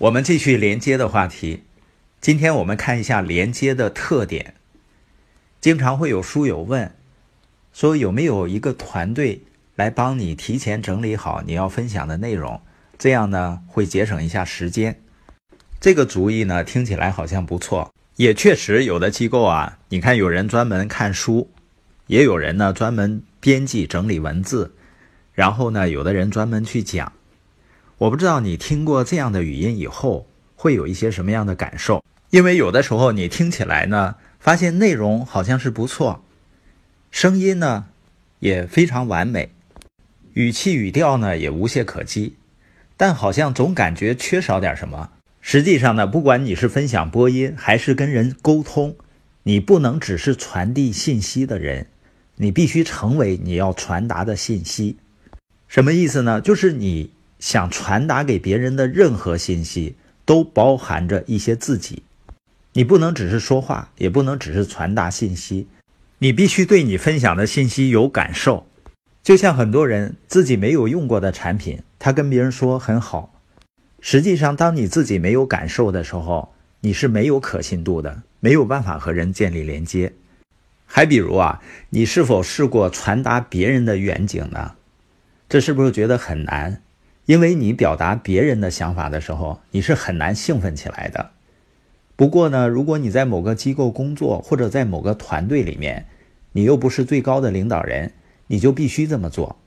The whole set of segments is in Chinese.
我们继续连接的话题，今天我们看一下连接的特点。经常会有书友问说，有没有一个团队来帮你提前整理好你要分享的内容，这样呢会节省一下时间。这个主意呢听起来好像不错，也确实有的机构啊，你看有人专门看书，也有人呢专门编辑整理文字，然后呢有的人专门去讲。我不知道你听过这样的语音以后会有一些什么样的感受，因为有的时候你听起来呢发现内容好像是不错，声音呢也非常完美，语气语调呢也无懈可击，但好像总感觉缺少点什么。实际上呢，不管你是分享播音还是跟人沟通，你不能只是传递信息的人，你必须成为你要传达的信息。什么意思呢？就是你想传达给别人的任何信息都包含着一些自己，你不能只是说话，也不能只是传达信息，你必须对你分享的信息有感受。就像很多人自己没有用过的产品，他跟别人说很好，实际上当你自己没有感受的时候，你是没有可信度的，没有办法和人建立连接。还比如啊，你是否试过传达别人的远景呢？这是不是觉得很难？因为你表达别人的想法的时候，你是很难兴奋起来的。不过呢，如果你在某个机构工作，或者在某个团队里面，你又不是最高的领导人，你就必须这么做。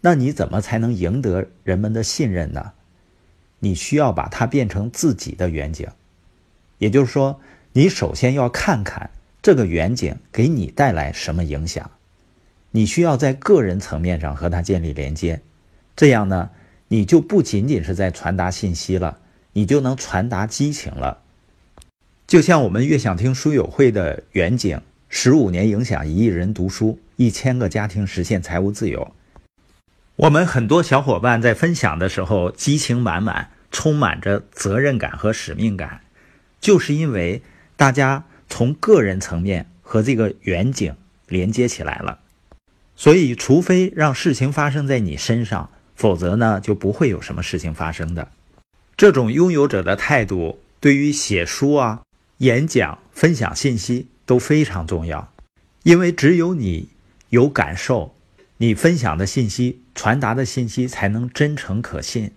那你怎么才能赢得人们的信任呢？你需要把它变成自己的远景，也就是说，你首先要看看这个远景给你带来什么影响，你需要在个人层面上和它建立连接。这样呢，你就不仅仅是在传达信息了，你就能传达激情了。就像我们越想听书友会的远景，15年影响1亿人读书，1000个家庭实现财务自由。我们很多小伙伴在分享的时候激情满满，充满着责任感和使命感，就是因为大家从个人层面和这个远景连接起来了。所以除非让事情发生在你身上，否则呢就不会有什么事情发生的。这种拥有者的态度对于写书啊、演讲、分享信息都非常重要，因为只有你有感受，你分享的信息、传达的信息才能真诚可信。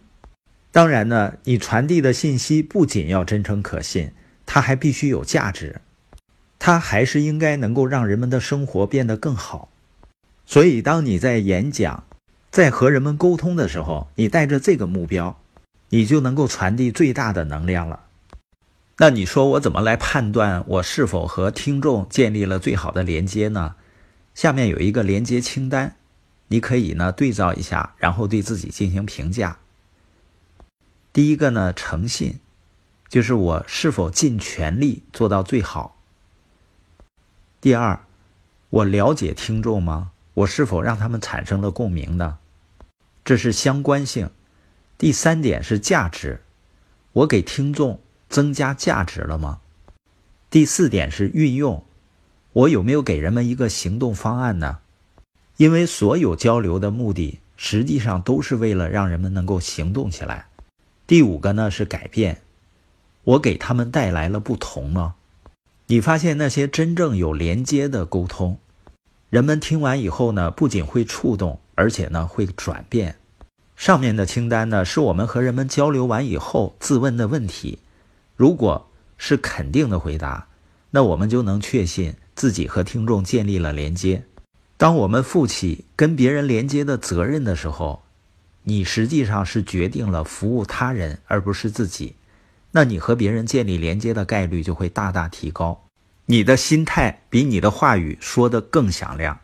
当然呢，你传递的信息不仅要真诚可信，它还必须有价值，它还是应该能够让人们的生活变得更好。所以当你在演讲、在和人们沟通的时候，你带着这个目标，你就能够传递最大的能量了。那你说我怎么来判断我是否和听众建立了最好的连接呢？下面有一个连接清单，你可以呢对照一下，然后对自己进行评价。第一个呢，诚信，就是我是否尽全力做到最好。第二，我了解听众吗？我是否让他们产生了共鸣呢？这是相关性。第三点是价值，我给听众增加价值了吗？第四点是运用，我有没有给人们一个行动方案呢？因为所有交流的目的实际上都是为了让人们能够行动起来。第五个呢是改变，我给他们带来了不同吗？你发现那些真正有连接的沟通，人们听完以后呢不仅会触动，而且呢会转变。上面的清单呢是我们和人们交流完以后自问的问题，如果是肯定的回答，那我们就能确信自己和听众建立了连接。当我们负起跟别人连接的责任的时候，你实际上是决定了服务他人而不是自己，那你和别人建立连接的概率就会大大提高，你的心态比你的话语说得更响亮。